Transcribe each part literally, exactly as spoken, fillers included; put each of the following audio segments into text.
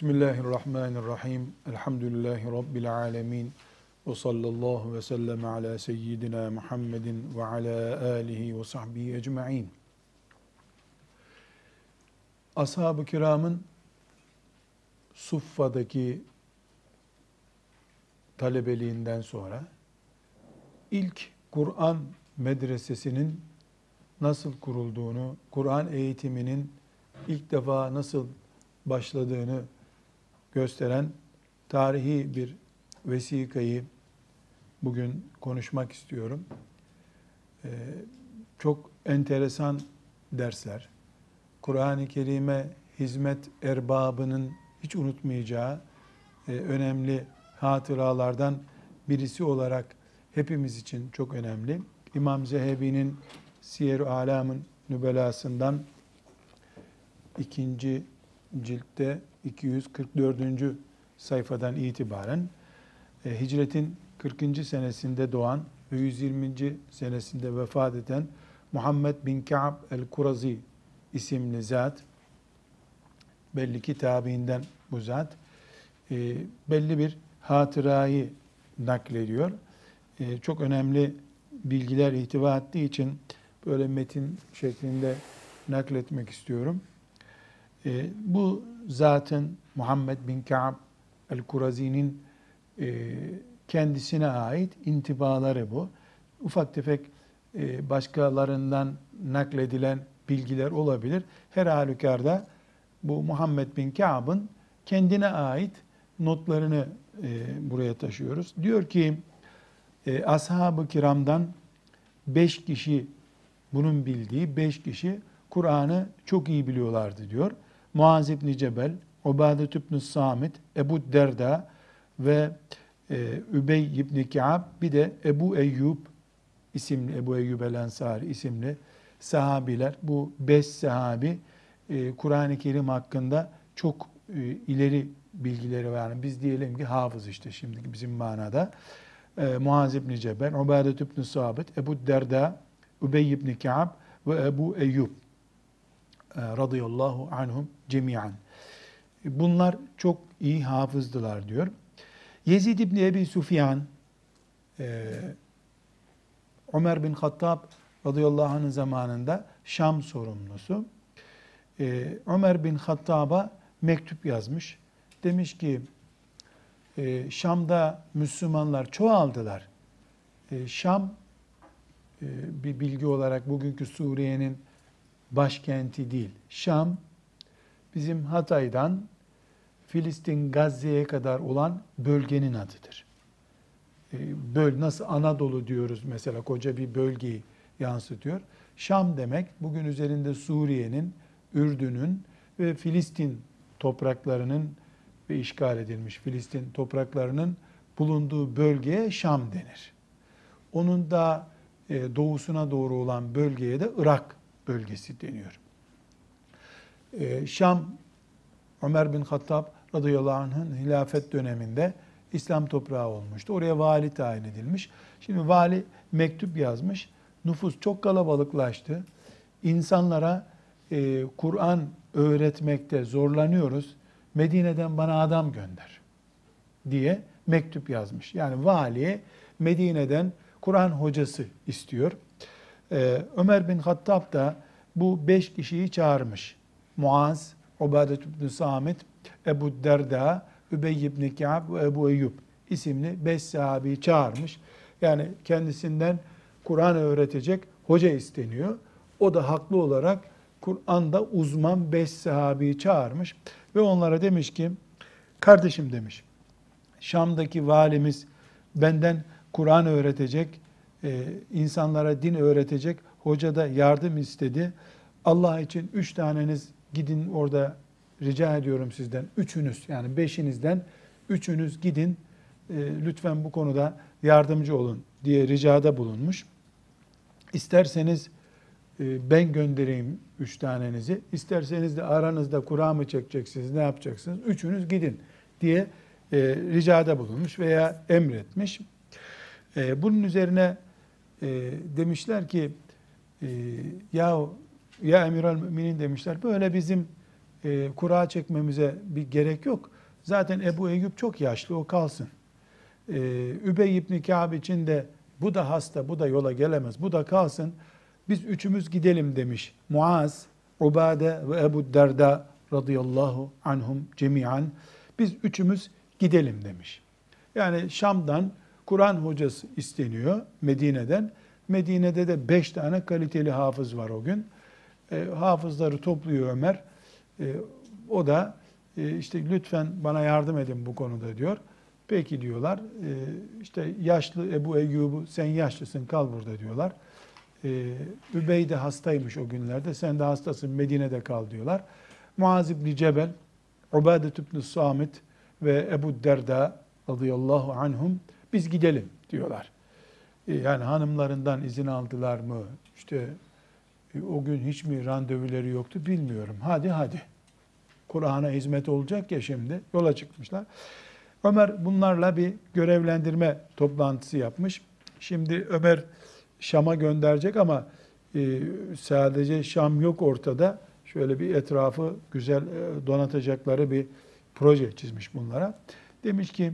Bismillahirrahmanirrahim. Elhamdülillahi Rabbil alemin. Ve sallallahu ve sellem ala seyyidina Muhammedin ve ala alihi ve sahbihi ecma'in. Ashab-ı kiramın Suffa'daki talebeliğinden sonra ilk Kur'an medresesinin nasıl kurulduğunu, Kur'an eğitiminin ilk defa nasıl başladığını gösteren tarihi bir vesikayı bugün konuşmak istiyorum. Ee, çok enteresan dersler. Kur'an-ı Kerim'e hizmet erbabının hiç unutmayacağı e, önemli hatıralardan birisi olarak hepimiz için çok önemli. İmam Zehebi'nin Siyer-i Alam'ın nübelasından ikinci ciltte iki yüz kırk dördüncü sayfadan itibaren e, hicretin kırkıncı senesinde doğan ve yüz yirminci senesinde vefat eden Muhammed bin Ka'b el-Kurazi isimli zat, belli ki tabiinden bu zat, e, belli bir hatırayı naklediyor. E, çok önemli bilgiler ihtiva ettiği için böyle metin şeklinde nakletmek istiyorum. E, bu zatın, Muhammed bin Ka'b el-Kurazi'nin e, kendisine ait intibaları bu. Ufak tefek e, başkalarından nakledilen bilgiler olabilir. Her halükarda bu Muhammed bin Ka'b'ın kendine ait notlarını e, buraya taşıyoruz. Diyor ki, e, ashab-ı kiramdan beş kişi, bunun bildiği beş kişi Kur'an'ı çok iyi biliyorlardı diyor. Muaz ibn-i Cebel, Ubâde ibn-i Sâmit, Ebu Derda ve e, Übey ibn-i Ka'b, bir de Ebu Eyyub isimli, Ebu Eyyub el-Ensari isimli sahabiler. Bu beş sahabi e, Kur'an-ı Kerim hakkında çok e, ileri bilgileri var. Yani biz diyelim ki hafız, işte şimdiki bizim manada. E, Muaz ibn-i Cebel, Ubâde ibn-i Sâmit, Ebu Derda, Übey ibn-i Ka'b ve Ebu Eyyub radıyallahu anhum cemiyan. Bunlar çok iyi hafızdılar diyor. Yezid ibn Ebi Sufyan, e, Ömer bin Hattâb radıyallahu anh'ın zamanında Şam sorumlusu. E, Ömer bin Hattab'a mektup yazmış. Demiş ki, e, Şam'da Müslümanlar çoğaldılar. E, Şam, e, bir bilgi olarak bugünkü Suriye'nin başkenti değil. Şam, bizim Hatay'dan Filistin, Gazze'ye kadar olan bölgenin adıdır. Böl, nasıl Anadolu diyoruz mesela, koca bir bölgeyi yansıtıyor. Şam demek, bugün üzerinde Suriye'nin, Ürdün'ün ve Filistin topraklarının ve işgal edilmiş Filistin topraklarının bulunduğu bölgeye Şam denir. Onun da doğusuna doğru olan bölgeye de Irak bölgesi deniyor. Ee, Şam, Ömer bin Hattab radıyallahu anh'ın hilafet döneminde İslam toprağı olmuştu. Oraya vali tayin edilmiş. Şimdi vali mektup yazmış. Nüfus çok kalabalıklaştı. İnsanlara e, Kur'an öğretmekte zorlanıyoruz. Medine'den bana adam gönder diye mektup yazmış. Yani valiye Medine'den Kur'an hocası istiyor. Ee, Ömer bin Hattab da bu beş kişiyi çağırmış. Muaz, Ubâde ibn-i Sâmit, Ebu Derda, Übey ibn-i Ka'b ve Ebu Eyyub isimli beş sahabeyi çağırmış. Yani kendisinden Kur'an öğretecek hoca isteniyor. O da haklı olarak Kur'an'da uzman beş sahabeyi çağırmış ve onlara demiş ki, kardeşim demiş, Şam'daki valimiz benden Kur'an öğretecek, Ee, insanlara din öğretecek hoca da yardım istedi. Allah için üç taneniz gidin, orada rica ediyorum sizden, üçünüz, yani beşinizden üçünüz gidin, e, lütfen bu konuda yardımcı olun diye ricada bulunmuş. İsterseniz e, ben göndereyim üç tanenizi, isterseniz de aranızda Kur'an mı çekeceksiniz, ne yapacaksınız, üçünüz gidin diye e, ricada bulunmuş veya emretmiş. E, bunun üzerine E, demişler ki, e, ya ya Emirül Müminin demişler, böyle bizim e, kura çekmemize bir gerek yok. Zaten Ebu Eyyub çok yaşlı, o kalsın. E, Übey ibn-i Ka'b için de bu da hasta, bu da yola gelemez, bu da kalsın. Biz üçümüz gidelim demiş. Muaz, Ubâde ve Ebu Derda radıyallahu anhum cemiyan. Biz üçümüz gidelim demiş. Yani Şam'dan Kur'an hocası isteniyor Medine'den. Medine'de de beş tane kaliteli hafız var o gün. E, hafızları topluyor Ömer. E, o da e, işte lütfen bana yardım edin bu konuda diyor. Peki diyorlar. E, işte yaşlı Ebu Eyyub'u sen yaşlısın kal burada diyorlar. E, Übey de hastaymış o günlerde. Sen de hastasın Medine'de kal diyorlar. Muaz ibn-i Cebel, Ubâde ibn-i Sâmit ve Ebu Derda radıyallahu anhum biz gidelim diyorlar. Yani hanımlarından izin aldılar mı? İşte o gün hiç mi randevuları yoktu bilmiyorum. Hadi hadi. Kur'an'a hizmet olacak ya şimdi. Yola çıkmışlar. Ömer bunlarla bir görevlendirme toplantısı yapmış. Şimdi Ömer Şam'a gönderecek ama sadece Şam yok ortada. Şöyle bir etrafı güzel donatacakları bir proje çizmiş bunlara. Demiş ki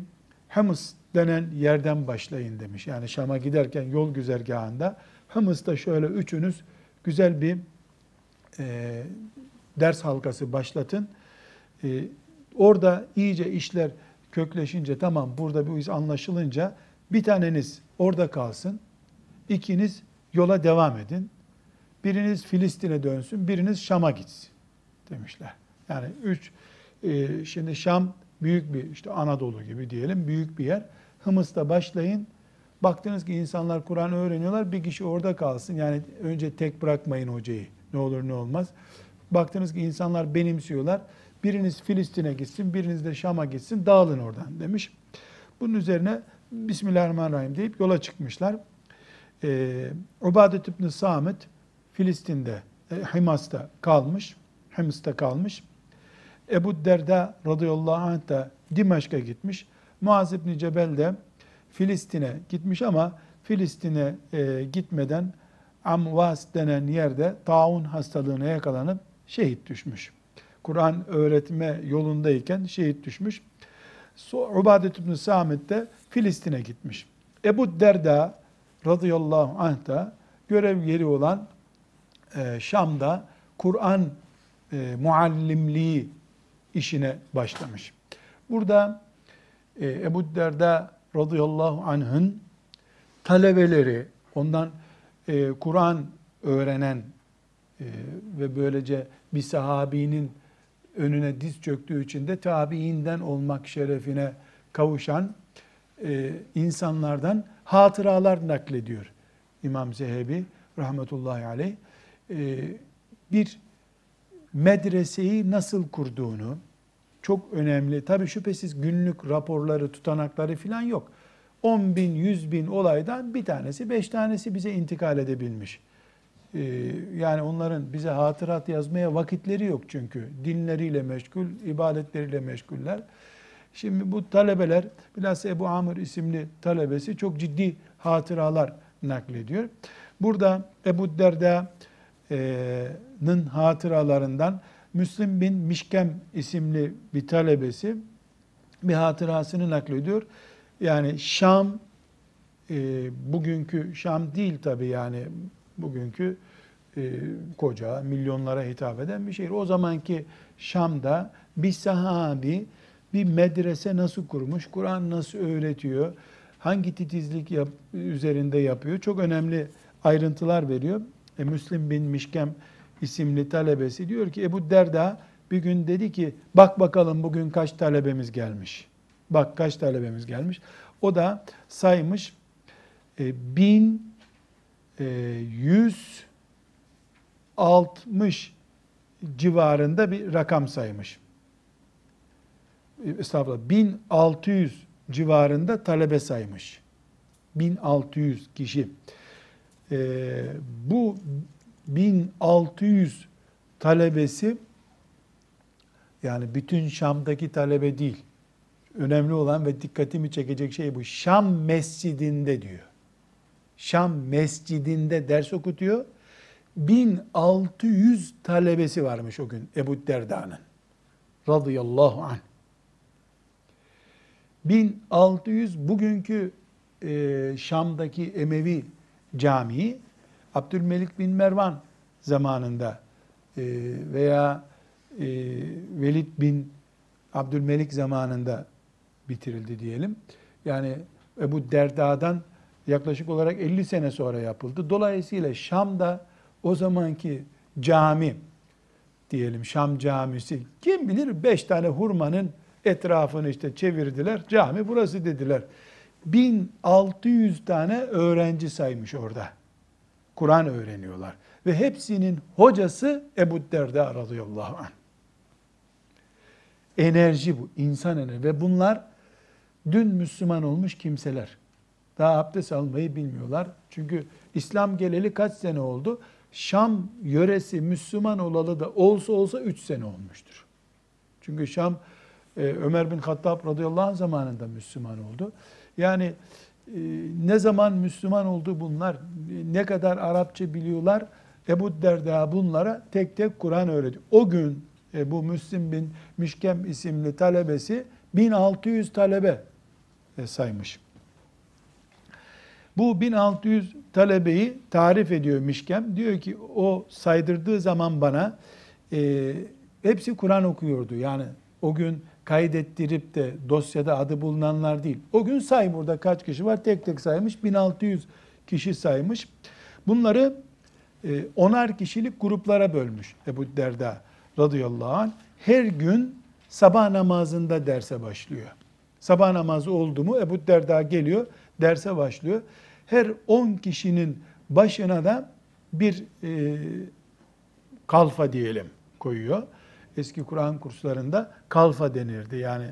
Humus denen yerden başlayın demiş. Yani Şam'a giderken yol güzergahında Humus'ta şöyle üçünüz güzel bir e, ders halkası başlatın. E, orada iyice işler kökleşince tamam burada bu iz anlaşılınca bir taneniz orada kalsın. İkiniz yola devam edin. Biriniz Filistin'e dönsün, biriniz Şam'a gitsin demişler. Yani üç e, şimdi Şam büyük bir işte Anadolu gibi diyelim büyük bir yer. Humus'ta başlayın. Baktınız ki insanlar Kur'an'ı öğreniyorlar. Bir kişi orada kalsın. Yani önce tek bırakmayın hocayı. Ne olur ne olmaz. Baktınız ki insanlar benimsiyorlar. Biriniz Filistin'e gitsin, biriniz de Şam'a gitsin. Dağılın oradan demiş. Bunun üzerine Bismillahirrahmanirrahim deyip yola çıkmışlar. Ee, Ubâde ibn-i Sâmit Filistin'de, e, Himas'ta kalmış. Himas'ta kalmış. Ebu Derda radıyallahu anh da Dimaşk'a gitmiş. Muaz ibn-i Cebel de Filistin'e gitmiş ama Filistin'e e, gitmeden Amvas denen yerde taun hastalığına yakalanıp şehit düşmüş. Kur'an öğretme yolundayken şehit düşmüş. So, Ubâde ibn-i Sâmit de Filistin'e gitmiş. Ebu Derda radıyallahu anh da görev yeri olan e, Şam'da Kur'an e, muallimliği işine başlamış. Burada e, Ebu Derda radıyallahu anh'ın talebeleri, ondan e, Kur'an öğrenen e, ve böylece bir sahabinin önüne diz çöktüğü için de tabiinden olmak şerefine kavuşan e, insanlardan hatıralar naklediyor İmam Zehebi rahmetullahi aleyh. E, bir medreseyi nasıl kurduğunu, çok önemli. Tabii şüphesiz günlük raporları, tutanakları falan yok. on bin, yüz bin olaydan bir tanesi, beş tanesi bize intikal edebilmiş. Ee, yani onların bize hatırat yazmaya vakitleri yok çünkü. Dinleriyle meşgul, ibadetleriyle meşguller. Şimdi bu talebeler, bilhassa Ebu Amr isimli talebesi çok ciddi hatıralar naklediyor. Burada Ebu Derda'nın hatıralarından Müslim bin Mişkem isimli bir talebesi bir hatırasını naklediyor. Yani Şam, e, bugünkü Şam değil tabii yani bugünkü e, koca milyonlara hitap eden bir şehir. O zamanki Şam'da bir sahabi bir medrese nasıl kurmuş, Kur'an nasıl öğretiyor, hangi titizlik yap, üzerinde yapıyor çok önemli ayrıntılar veriyor. E, Müslim bin Mişkem isimli talebesi diyor ki Ebu Derda bir gün dedi ki bak bakalım bugün kaç talebemiz gelmiş. Bak kaç talebemiz gelmiş. O da saymış e, bin yüz altmış civarında bir rakam saymış. E, estağfurullah bin altı yüz civarında talebe saymış. bin altı yüz kişi. E, bu bin altı yüz talebesi yani bütün Şam'daki talebe değil. Önemli olan ve dikkatimi çekecek şey bu. Şam mescidinde diyor. Şam mescidinde ders okutuyor. bin altı yüz talebesi varmış o gün Ebu Derda'nın. radıyallahu anh. bin altı yüz bugünkü e, Şam'daki Emevi Camii, Abdülmelik bin Mervan zamanında e, veya e, Velid bin Abdülmelik zamanında bitirildi diyelim. Yani Ebu Derda'dan yaklaşık olarak elli sene sonra yapıldı. Dolayısıyla Şam'da o zamanki cami, diyelim Şam camisi, kim bilir beş tane hurmanın etrafını işte çevirdiler, cami burası dediler. bin altı yüz tane öğrenci saymış orada. Kur'an öğreniyorlar. Ve hepsinin hocası Ebu Derda radıyallahu anh. Enerji bu, insan enerji. Ve bunlar dün Müslüman olmuş kimseler. Daha abdest almayı bilmiyorlar. Çünkü İslam geleli kaç sene oldu? Şam yöresi Müslüman olalı da olsa olsa üç sene olmuştur. Çünkü Şam Ömer bin Hattâb radıyallahu anh zamanında Müslüman oldu. Yani ne zaman Müslüman oldu bunlar, ne kadar Arapça biliyorlar, Ebu Derda bunlara tek tek Kur'an öğretiyor. O gün bu Müslim bin Mişkem isimli talebesi bin altı yüz talebe saymış. Bu bin altı yüz talebeyi tarif ediyor Mişkem. Diyor ki o saydırdığı zaman bana e, hepsi Kur'an okuyordu. Yani o gün kaydettirip de dosyada adı bulunanlar değil. O gün say burada kaç kişi var tek tek saymış. bin altı yüz kişi saymış. Bunları e, onar kişilik gruplara bölmüş Ebu Derda radıyallahu anh. Her gün sabah namazında derse başlıyor. Sabah namazı oldu mu Ebu Derda geliyor, derse başlıyor. Her on kişinin başına da bir e, kalfa diyelim koyuyor. Eski Kur'an kurslarında kalfa denirdi. Yani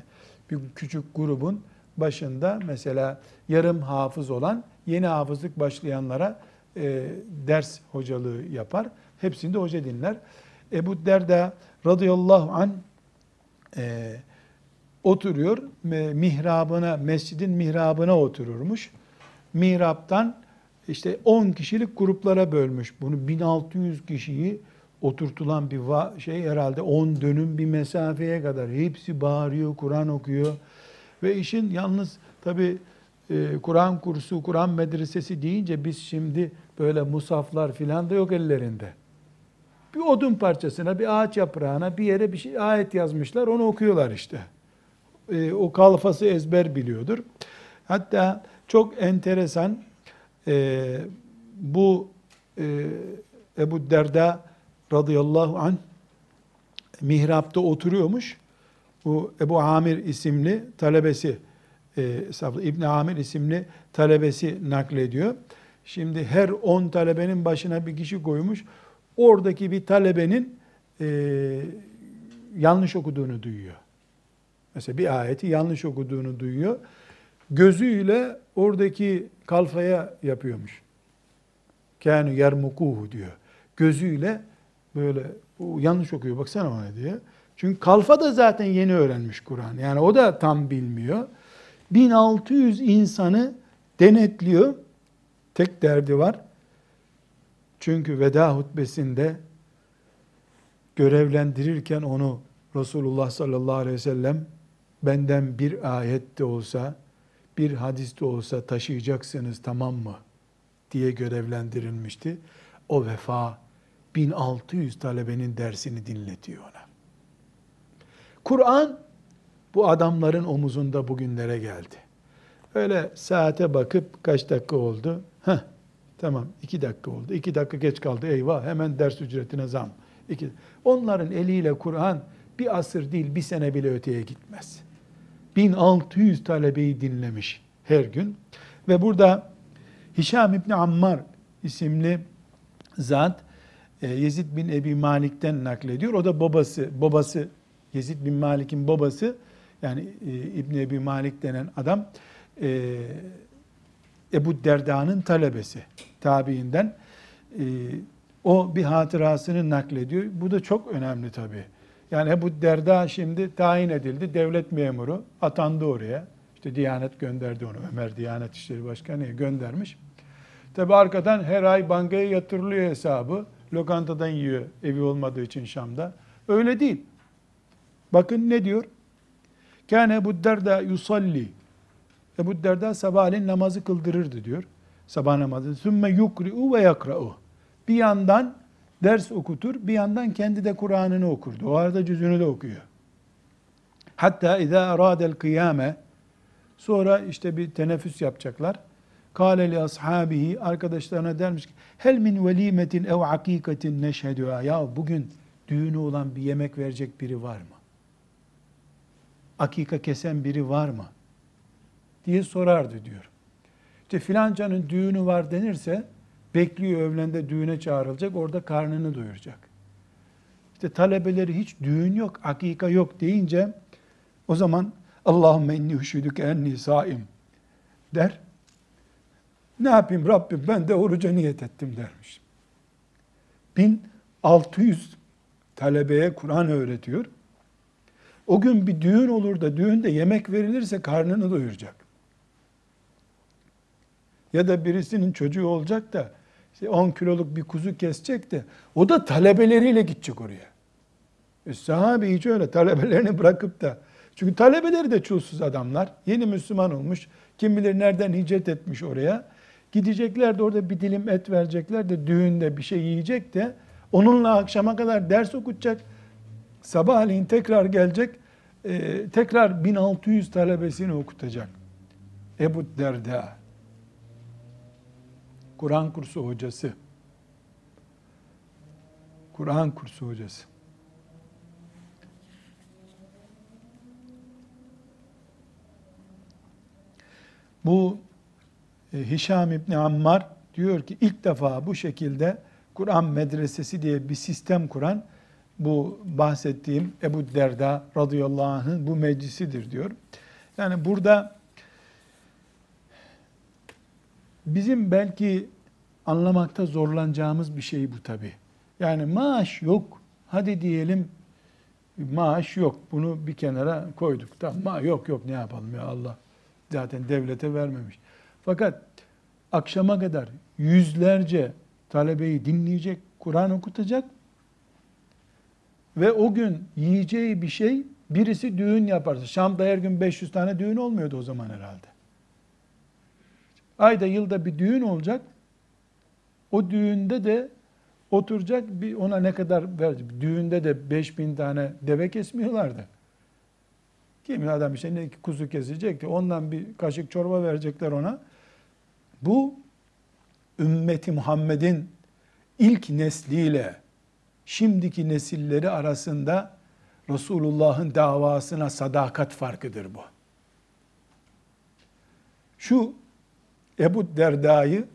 bir küçük grubun başında mesela yarım hafız olan yeni hafızlık başlayanlara e, ders hocalığı yapar. Hepsini de hoca dinler. Ebu Derda radıyallahu anh e, oturuyor, mihrabına, mescidin mihrabına otururmuş. Mihraptan işte on kişilik gruplara bölmüş. Bunu bin altı yüz kişiyi oturtulan bir şey herhalde on dönüm bir mesafeye kadar. Hepsi bağırıyor, Kur'an okuyor. Ve işin yalnız tabii Kur'an kursu, Kur'an medresesi deyince biz şimdi böyle musaflar filan da yok ellerinde. Bir odun parçasına, bir ağaç yaprağına, bir yere bir şey, ayet yazmışlar, onu okuyorlar işte. O kalfası ezber biliyordur. Hatta çok enteresan e, bu e, Ebu Derda radıyallahu anh mihrapta oturuyormuş. Bu Ebu Amir isimli talebesi e, İbn-i Amir isimli talebesi naklediyor. Şimdi her on talebenin başına bir kişi koymuş. Oradaki bir talebenin e, yanlış okuduğunu duyuyor. Mesela bir ayeti yanlış okuduğunu duyuyor. Gözüyle oradaki kalfaya yapıyormuş. Kânû yermukûhû diyor. Gözüyle böyle yanlış okuyor baksana ona diye. Çünkü kalfa da zaten yeni öğrenmiş Kur'an. Yani o da tam bilmiyor. bin altı yüz insanı denetliyor. Tek derdi var. Çünkü veda hutbesinde görevlendirirken onu Resulullah sallallahu aleyhi ve sellem benden bir ayet de olsa, bir hadis de olsa taşıyacaksınız tamam mı? Diye görevlendirilmişti. O vefa bin altı yüz talebenin dersini dinletiyor ona. Kur'an bu adamların omuzunda bugünlere geldi. Öyle saate bakıp kaç dakika oldu? Heh, tamam iki dakika oldu. İki dakika geç kaldı eyvah hemen ders ücretine zam. İki. Onların eliyle Kur'an bir asır değil, bir sene bile öteye gitmez. bin altı yüz talebeyi dinlemiş her gün. Ve burada Hişam İbni Ammar isimli zat Yezid bin Ebi Malik'ten naklediyor. O da babası, babası Yezid bin Malik'in babası, yani İbni Ebi Malik denen adam, Ebu Derda'nın talebesi, tabiinden. O bir hatırasını naklediyor. Bu da çok önemli tabii. Yani Ebu Derda şimdi tayin edildi. Devlet memuru atandı oraya. İşte Diyanet gönderdi onu. Ömer Diyanet İşleri Başkanı'ya göndermiş. Tabi arkadan her ay bankaya yatırılıyor hesabı. Lokantadan yiyor evi olmadığı için Şam'da. Öyle değil. Bakın ne diyor? Kâne Ebu Derda yusalli. Ebu Derda sabahleyin namazı kıldırırdı diyor. Sabah namazı. Sümme yukri'u ve yakra'u. Bir yandan ders okutur, bir yandan kendi de Kur'an'ını okurdu. O arada cüzünü de okuyor. Hatta اِذَا اَرَادَ الْقِيَامَ. Sonra işte bir teneffüs yapacaklar. قَالَ لِأَصْحَابِهِ. Arkadaşlarına dermiş ki, هَلْ مِنْ وَل۪يمَةٍ اَوْ عَق۪يكَةٍ نَشْهَدُهَا. Ya bugün düğünü olan bir yemek verecek biri var mı? Akika kesen biri var mı? Diye sorardı diyor. İşte filancanın düğünü var denirse, bekliyor evlende düğüne çağrılacak, orada karnını doyuracak. İşte talebeleri hiç düğün yok, akika yok deyince, o zaman Allahümme inni hüşüdüke enni saim der. Ne yapayım Rabbim, ben de oruca niyet ettim dermiş. bin altı yüz talebeye Kur'an öğretiyor. O gün bir düğün olur da düğünde yemek verilirse karnını doyuracak. Ya da birisinin çocuğu olacak da işte on kiloluk bir kuzu kesecek de o da talebeleriyle gidecek oraya. E sahabe hiç öyle talebelerini bırakıp da, çünkü talebeleri de çulsuz adamlar. Yeni Müslüman olmuş. Kim bilir nereden hicret etmiş oraya. Gidecekler de orada bir dilim et verecekler de düğünde bir şey yiyecek de onunla akşama kadar ders okutacak. Sabahleyin tekrar gelecek, e, tekrar bin altı yüz talebesini okutacak. Ebu Derda, Kur'an kursu hocası. Kur'an kursu hocası. Bu e, Hişam İbni Ammar diyor ki, ilk defa bu şekilde Kur'an medresesi diye bir sistem kuran, bu bahsettiğim Ebu Derda radıyallahu anh'ın bu meclisidir diyor. Yani burada bizim belki anlamakta zorlanacağımız bir şey bu tabii. Yani maaş yok. Hadi diyelim maaş yok. Bunu bir kenara koyduk. Tamam, yok yok ne yapalım ya Allah. Zaten devlete vermemiş. Fakat akşama kadar yüzlerce talebeyi dinleyecek, Kur'an okutacak. Ve o gün yiyeceği bir şey, birisi düğün yaparsa. Şam'da her gün beş yüz tane düğün olmuyordu o zaman herhalde. Ayda yılda bir düğün olacak. O düğünde de oturacak, bir ona ne kadar verecek. Düğünde de beş bin tane deve kesmiyorlardı. Kimin adam işte ne kuzu kesecekti. Ondan bir kaşık çorba verecekler ona. Bu ümmeti Muhammed'in ilk nesliyle şimdiki nesilleri arasında Resulullah'ın davasına sadakat farkıdır bu. Şu Ebu Derda'yı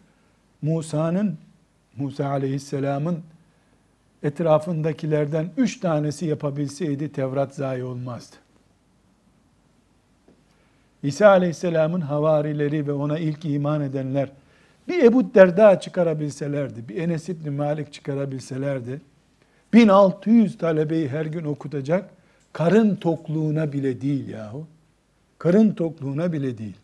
Musa'nın, Musa Aleyhisselam'ın etrafındakilerden üç tanesi yapabilseydi Tevrat zayi olmazdı. İsa Aleyhisselam'ın havarileri ve ona ilk iman edenler bir Ebu Derda çıkarabilselerdi, bir Enes İbni Malik çıkarabilselerdi, bin altı yüz talebeyi her gün okutacak, karın tokluğuna bile değil yahu. Karın tokluğuna bile değil.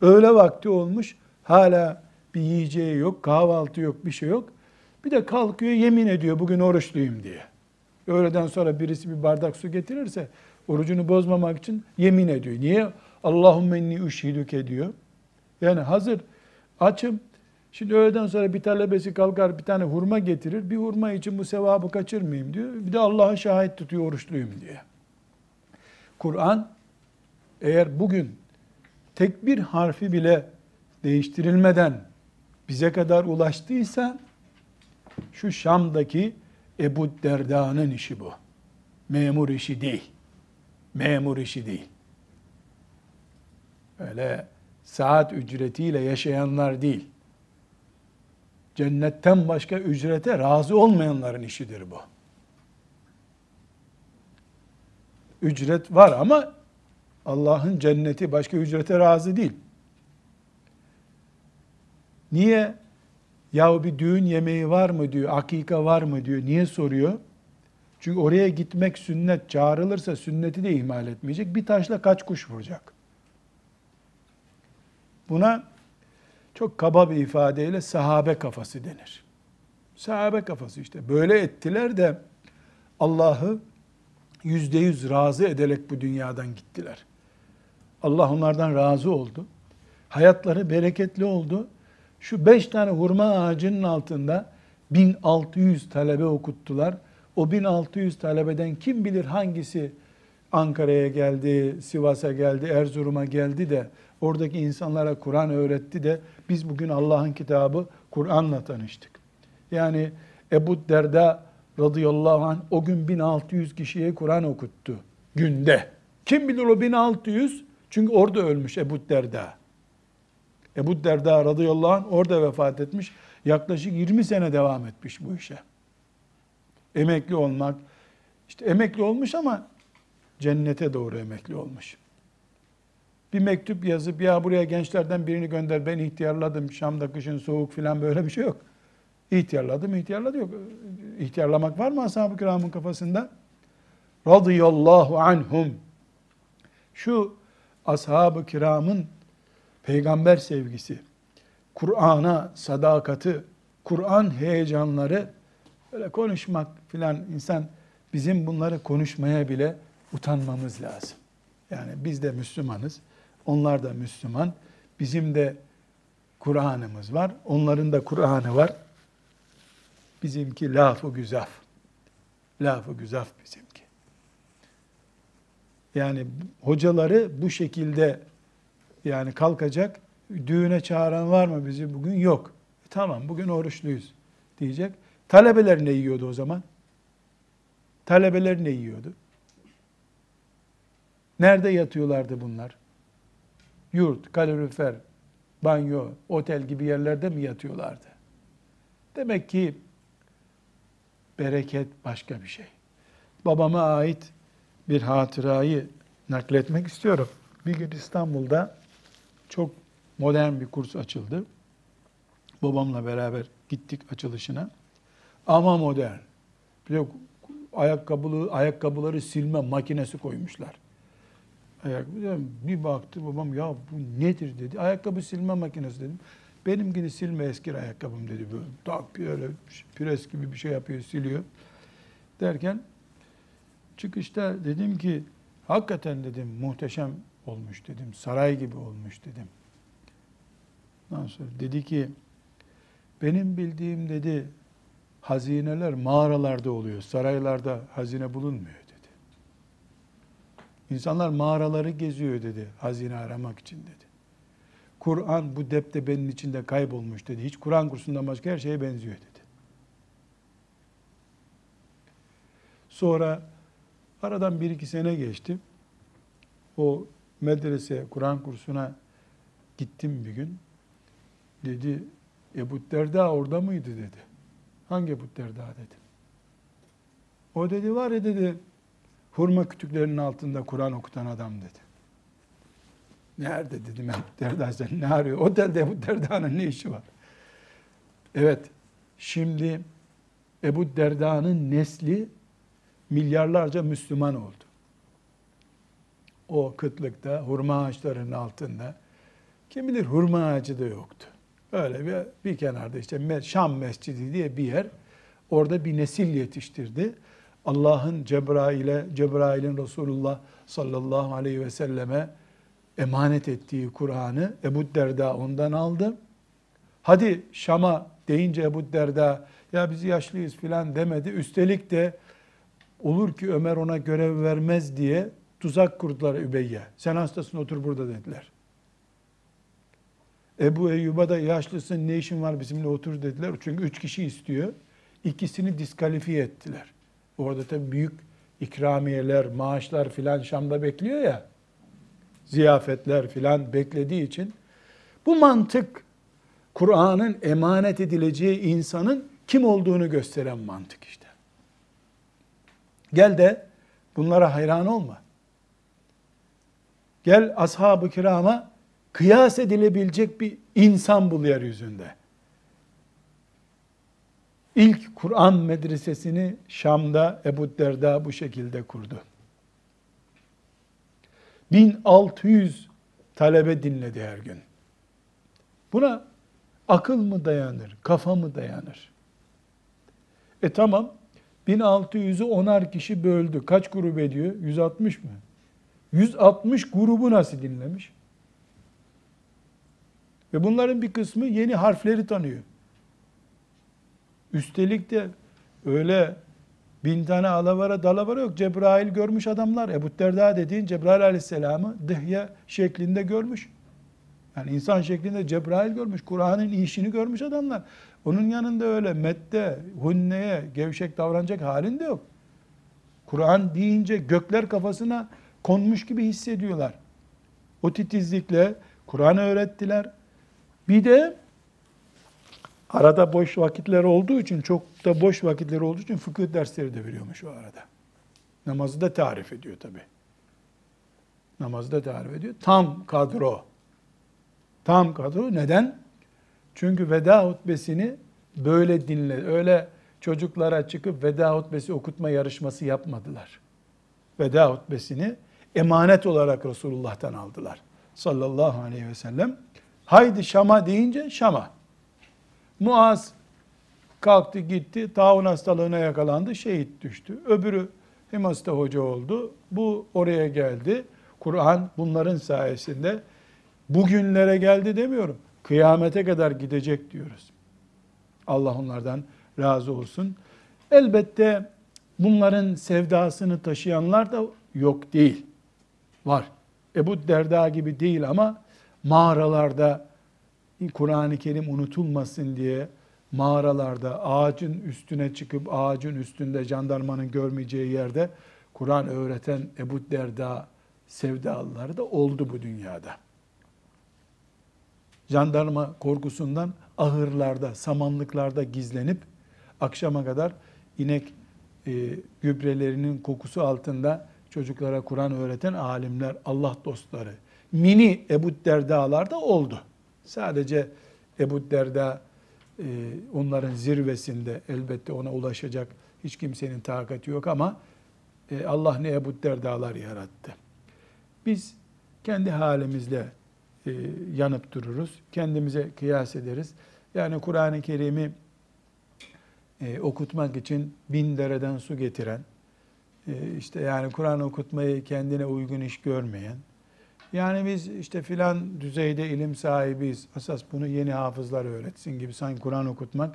Öğle vakti olmuş, hala bir yiyeceği yok, kahvaltı yok, bir şey yok. Bir de kalkıyor, yemin ediyor bugün oruçluyum diye. Öğleden sonra birisi bir bardak su getirirse, orucunu bozmamak için yemin ediyor. Niye? Allahümme inni üşhidüke diyor. Yani hazır, açım. Şimdi öğleden sonra bir talebesi kalkar bir tane hurma getirir. Bir hurma için bu sevabı kaçırmayayım diyor. Bir de Allah'a şahit tutuyor oruçluyum diye. Kur'an eğer bugün tek bir harfi bile değiştirilmeden bize kadar ulaştıysa şu Şam'daki Ebu Derda'nın işi bu. Memur işi değil. Memur işi değil. Öyle saat ücretiyle yaşayanlar değil. Cennetten başka ücrete razı olmayanların işidir bu. Ücret var ama Allah'ın cenneti başka ücrete razı değil. Niye? Yahu bir düğün yemeği var mı diyor, akika var mı diyor. Niye soruyor? Çünkü oraya gitmek sünnet, çağrılırsa sünneti de ihmal etmeyecek. Bir taşla kaç kuş vuracak? Buna çok kaba bir ifadeyle sahabe kafası denir. Sahabe kafası işte. Böyle ettiler de Allah'ı yüzde yüz razı ederek bu dünyadan gittiler. Allah onlardan razı oldu. Hayatları bereketli oldu. Şu beş tane hurma ağacının altında bin altı yüz talebe okuttular. O bin altı yüz talebeden kim bilir hangisi Ankara'ya geldi, Sivas'a geldi, Erzurum'a geldi de oradaki insanlara Kur'an öğretti de biz bugün Allah'ın kitabı Kur'an'la tanıştık. Yani Ebu Derda radıyallahu anh o gün bin altı yüz kişiye Kur'an okuttu günde. Kim bilir o bin altı yüz? Çünkü orada ölmüş Ebu Derda. Ebu Derda radıyallahu anh orada vefat etmiş. Yaklaşık yirmi sene devam etmiş bu işe. Emekli olmak, işte emekli olmuş ama cennete doğru emekli olmuş. Bir mektup yazıp ya buraya gençlerden birini gönder, ben ihtiyarladım, Şam'da kışın soğuk filan, böyle bir şey yok. İhtiyarladım, ihtiyarladı yok. İhtiyarlamak var mı ashab-ı kiramın kafasında? Radıyallahu anhum. Şu ashab-ı kiramın peygamber sevgisi, Kur'an'a sadakati, Kur'an heyecanları, öyle konuşmak filan, insan, bizim bunları konuşmaya bile utanmamız lazım. Yani biz de Müslümanız, onlar da Müslüman, bizim de Kur'an'ımız var, onların da Kur'an'ı var. Bizimki laf-ı güzaf. Laf-ı güzaf bizimki. Yani hocaları bu şekilde yani kalkacak, düğüne çağıran var mı bizi bugün? Yok. E tamam, bugün oruçluyuz diyecek. Talebeler ne yiyordu o zaman? Talebeler ne yiyordu? Nerede yatıyorlardı bunlar? Yurt, kalorifer, banyo, otel gibi yerlerde mi yatıyorlardı? Demek ki bereket başka bir şey. Babama ait bir hatırayı nakletmek istiyorum. Bir gün İstanbul'da çok modern bir kurs açıldı. Babamla beraber gittik açılışına. Ama modern. Yok, ayakkabılı, ayakkabıları silme makinesi koymuşlar. Ayakkabı, bir baktı babam, ya bu nedir dedi. Ayakkabı silme makinesi dedim. Benimkini silme eski ayakkabım dedi. Böyle tak böyle pres gibi bir şey yapıyor, siliyor. Derken çıkışta dedim ki hakikaten dedim muhteşem olmuş dedim. Saray gibi olmuş dedim. Ondan sonra dedi ki benim bildiğim dedi hazineler mağaralarda oluyor. Saraylarda hazine bulunmuyor dedi. İnsanlar mağaraları geziyor dedi hazine aramak için dedi. Kur'an bu deptebenin içinde kaybolmuş dedi. Hiç Kur'an kursundan başka her şeye benziyor dedi. Sonra aradan bir iki sene geçti. O medrese Kur'an kursuna gittim bir gün. Dedi Ebu Derda orada mıydı dedi. Hangi Ebu Derda dedi. O dedi var ya dedi hurma kütüklerinin altında Kur'an okutan adam dedi. Nerede dedim Ebu Derda sen ne arıyor? Otelde Ebu Derda'nın ne işi var? Evet, şimdi Ebu Derda'nın nesli milyarlarca Müslüman oldu. O kıtlıkta, hurma ağaçlarının altında, kim bilir hurma ağacı da yoktu. Öyle bir, bir kenarda işte Şam Mescidi diye bir yer, orada bir nesil yetiştirdi. Allah'ın Cebrail'e, Cebrail'in Resulullah sallallahu aleyhi ve selleme emanet ettiği Kur'an'ı Ebu Derda ondan aldı. Hadi Şam'a deyince Ebu Derda ya biz yaşlıyız filan demedi. Üstelik de olur ki Ömer ona görev vermez diye tuzak kurdular Übey'e. Sen hastasın otur burada dediler. Ebu Eyyub'a da yaşlısın ne işin var bizimle otur dediler. Çünkü üç kişi istiyor. İkisini diskalifiye ettiler. Orada tabii büyük ikramiyeler, maaşlar filan Şam'da bekliyor ya. Ziyafetler filan beklediği için bu mantık Kur'an'ın emanet edileceği insanın kim olduğunu gösteren mantık işte. Gel de bunlara hayran olma. Gel ashab-ı kirama kıyas edilebilecek bir insan bul yeryüzünde. İlk Kur'an medresesini Şam'da Ebu Derda bu şekilde kurdu. bin altı yüz talebe dinledi her gün. Buna akıl mı dayanır, kafa mı dayanır? E tamam, bin altı yüzü onar kişi böldü. Kaç grup ediyor? yüz altmış mı? yüz altmış grubu nasıl dinlemiş? Ve bunların bir kısmı yeni harfleri tanıyor. Üstelik de öyle bin tane alavara dalavara yok. Cebrail görmüş adamlar. Ebu Derda dediğin Cebrail aleyhisselamı Dihye şeklinde görmüş. Yani insan şeklinde Cebrail görmüş. Kur'an'ın işini görmüş adamlar. Onun yanında öyle mette, hunneye, gevşek davranacak halin de yok. Kur'an deyince gökler kafasına konmuş gibi hissediyorlar. O titizlikle Kur'an'ı öğrettiler. Bir de arada boş vakitler olduğu için, çok da boş vakitler olduğu için fıkıh dersleri de veriyormuş o arada. Namazı da tarif ediyor tabii. Namazı da tarif ediyor. Tam kadro. Tam kadro. Neden? Çünkü veda hutbesini böyle dinle. Öyle çocuklara çıkıp veda hutbesi okutma yarışması yapmadılar. Veda hutbesini emanet olarak Resulullah'tan aldılar. Sallallahu aleyhi ve sellem. Haydi Şam'a deyince Şam'a. Muaz kalktı gitti, taun hastalığına yakalandı, şehit düştü. Öbürü Himas'ta hoca oldu, bu oraya geldi. Kur'an bunların sayesinde bugünlere geldi demiyorum, kıyamete kadar gidecek diyoruz. Allah onlardan razı olsun. Elbette bunların sevdasını taşıyanlar da yok değil, var. Ebu Derda gibi değil ama mağaralarda, Kur'an-ı Kerim unutulmasın diye mağaralarda ağacın üstüne çıkıp ağacın üstünde jandarmanın görmeyeceği yerde Kur'an öğreten Ebu Derda sevdalıları da oldu bu dünyada. Jandarma korkusundan ahırlarda, samanlıklarda gizlenip akşama kadar inek e, gübrelerinin kokusu altında çocuklara Kur'an öğreten alimler, Allah dostları, mini Ebu Derdalar da oldu. Sadece Ebu Derda e, onların zirvesinde, elbette ona ulaşacak hiç kimsenin takati yok ama e, Allah ne Ebu Derdalar yarattı. Biz kendi halimizle e, yanıp dururuz, kendimize kıyas ederiz. Yani Kur'an-ı Kerim'i e, okutmak için bin dereden su getiren, e, işte yani Kur'an okutmayı kendine uygun iş görmeyen, yani biz işte filan düzeyde ilim sahibiyiz, asas bunu yeni hafızlar öğretsin gibi sanki Kur'an okutmak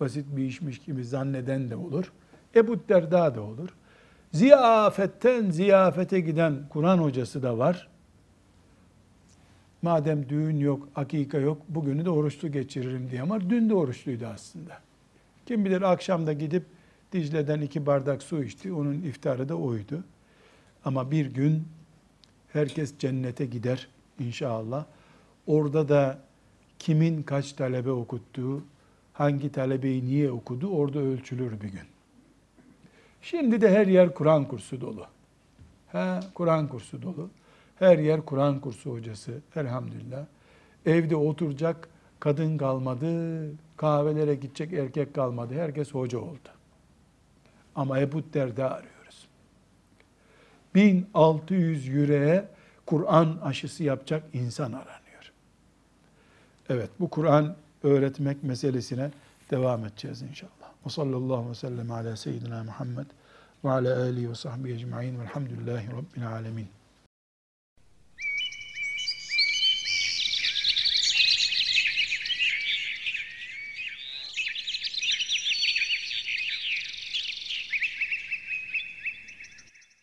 basit bir işmiş gibi zanneden de olur. Ebu Derda da olur. Ziyafetten ziyafete giden Kur'an hocası da var. Madem düğün yok, akika yok, bugünü de oruçlu geçiririm diye ama dün de oruçluydu aslında. Kim bilir akşam da gidip Dicle'den iki bardak su içti, onun iftarı da oydu. Ama bir gün herkes cennete gider inşallah. Orada da kimin kaç talebe okuttuğu, hangi talebeyi niye okudu orada ölçülür bir gün. Şimdi de her yer Kur'an kursu dolu. Ha, Kur'an kursu dolu. Her yer Kur'an kursu hocası elhamdülillah. Evde oturacak kadın kalmadı, kahvelere gidecek erkek kalmadı. Herkes hoca oldu. Ama Ebu Derda arıyor. bin altı yüz yüreğe Kur'an aşısı yapacak insan aranıyor. Evet, bu Kur'an öğretmek meselesine devam edeceğiz inşallah. Ve sallallahu aleyhi ve sellem ala seyyidina Muhammed ve ala alihi ve sahbihi ecmaîn velhamdülillahi rabbil âlemin.